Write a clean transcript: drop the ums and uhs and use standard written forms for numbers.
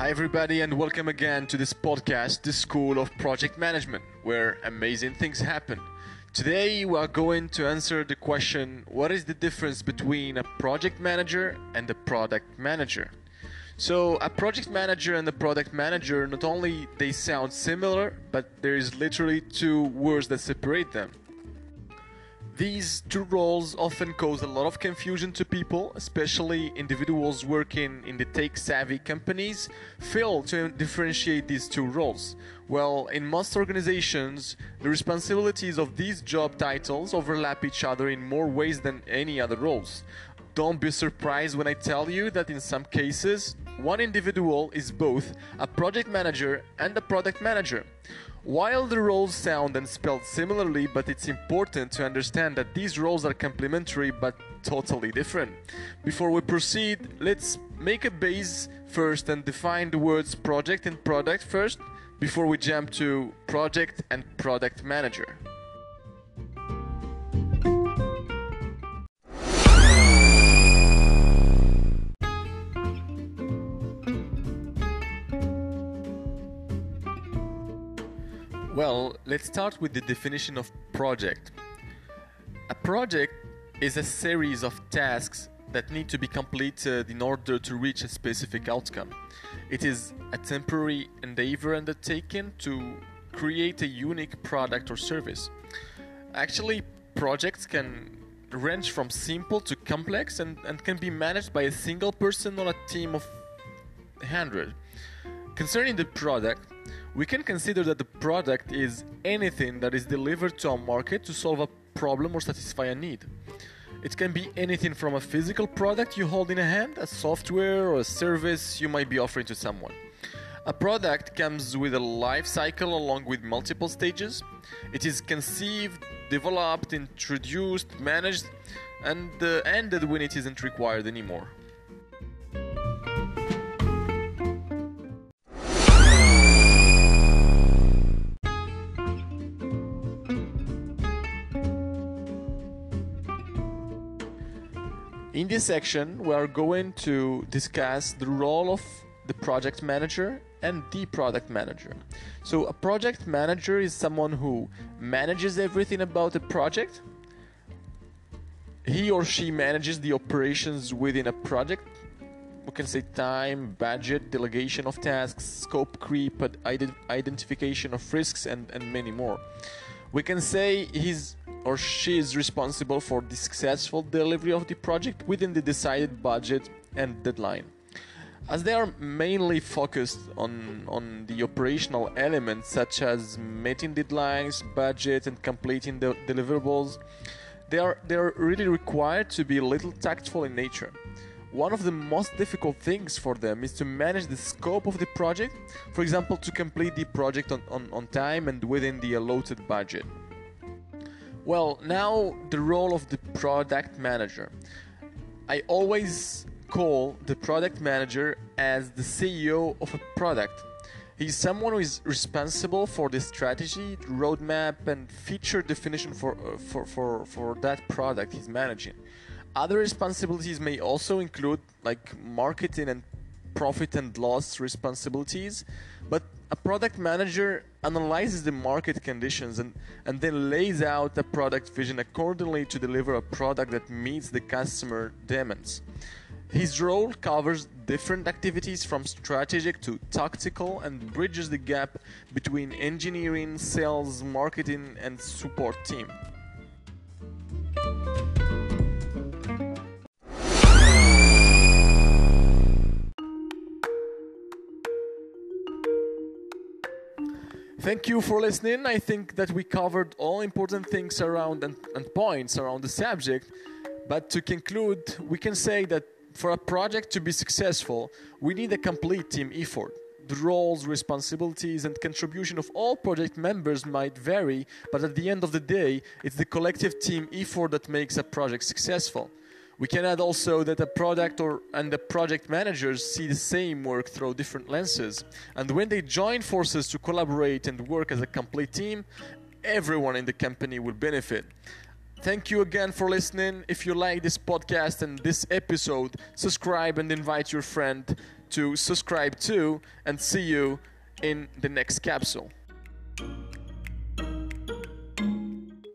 Hi everybody, and welcome again to this podcast, The School of Project Management, where amazing things happen. Today we are going to answer the question, what is the difference between a project manager and a product manager? So a project manager and a product manager, not only they sound similar, but there is literally two words that separate them. These two roles often cause a lot of confusion to people, especially individuals working in the tech-savvy companies fail to differentiate these two roles. Well, in most organizations, the responsibilities of these job titles overlap each other in more ways than any other roles. Don't be surprised when I tell you that in some cases, one individual is both a project manager and a product manager. While the roles sound and spelled similarly, but it's important to understand that these roles are complementary but totally different. Before we proceed, let's make a base first and define the words project and product first, before we jump to project and product manager. Well, let's start with the definition of project. A project is a series of tasks that need to be completed in order to reach a specific outcome. It is a temporary endeavor undertaken to create a unique product or service. Actually, projects can range from simple to complex and can be managed by a single person or a team of 100. Concerning the product, we can consider that the product is anything that is delivered to a market to solve a problem or satisfy a need. It can be anything from a physical product you hold in a hand, a software or a service you might be offering to someone. A product comes with a life cycle along with multiple stages. It is conceived, developed, introduced, managed, and ended when it isn't required anymore. In this section, we are going to discuss the role of the project manager and the product manager. So a project manager is someone who manages everything about the project. He or she manages the operations within a project. We can say time, budget, delegation of tasks, scope creep, identification of risks, and many more. We can say he's or she is responsible for the successful delivery of the project within the decided budget and deadline. As they are mainly focused on the operational elements such as meeting deadlines, budget, and completing the deliverables, they are really required to be a little tactful in nature. One of the most difficult things for them is to manage the scope of the project, for example, to complete the project on time and within the allotted budget. Well, now the role of the product manager. I always call the product manager as the CEO of a product. He's someone who is responsible for the strategy, roadmap, and feature definition for that product he's managing. Other responsibilities may also include like marketing and profit and loss responsibilities, but a product manager analyzes the market conditions and then lays out a product vision accordingly to deliver a product that meets the customer demands. His role covers different activities from strategic to tactical and bridges the gap between engineering, sales, marketing, and support team. Thank you for listening. I think that we covered all important things around and points around the subject. But to conclude, we can say that for a project to be successful, we need a complete team effort. The roles, responsibilities, and contribution of all project members might vary, but at the end of the day, it's the collective team effort that makes a project successful. We can add also that a product and the project managers see the same work through different lenses. And when they join forces to collaborate and work as a complete team, everyone in the company will benefit. Thank you again for listening. If you like this podcast and this episode, subscribe and invite your friend. to subscribe to, and see you in the next capsule.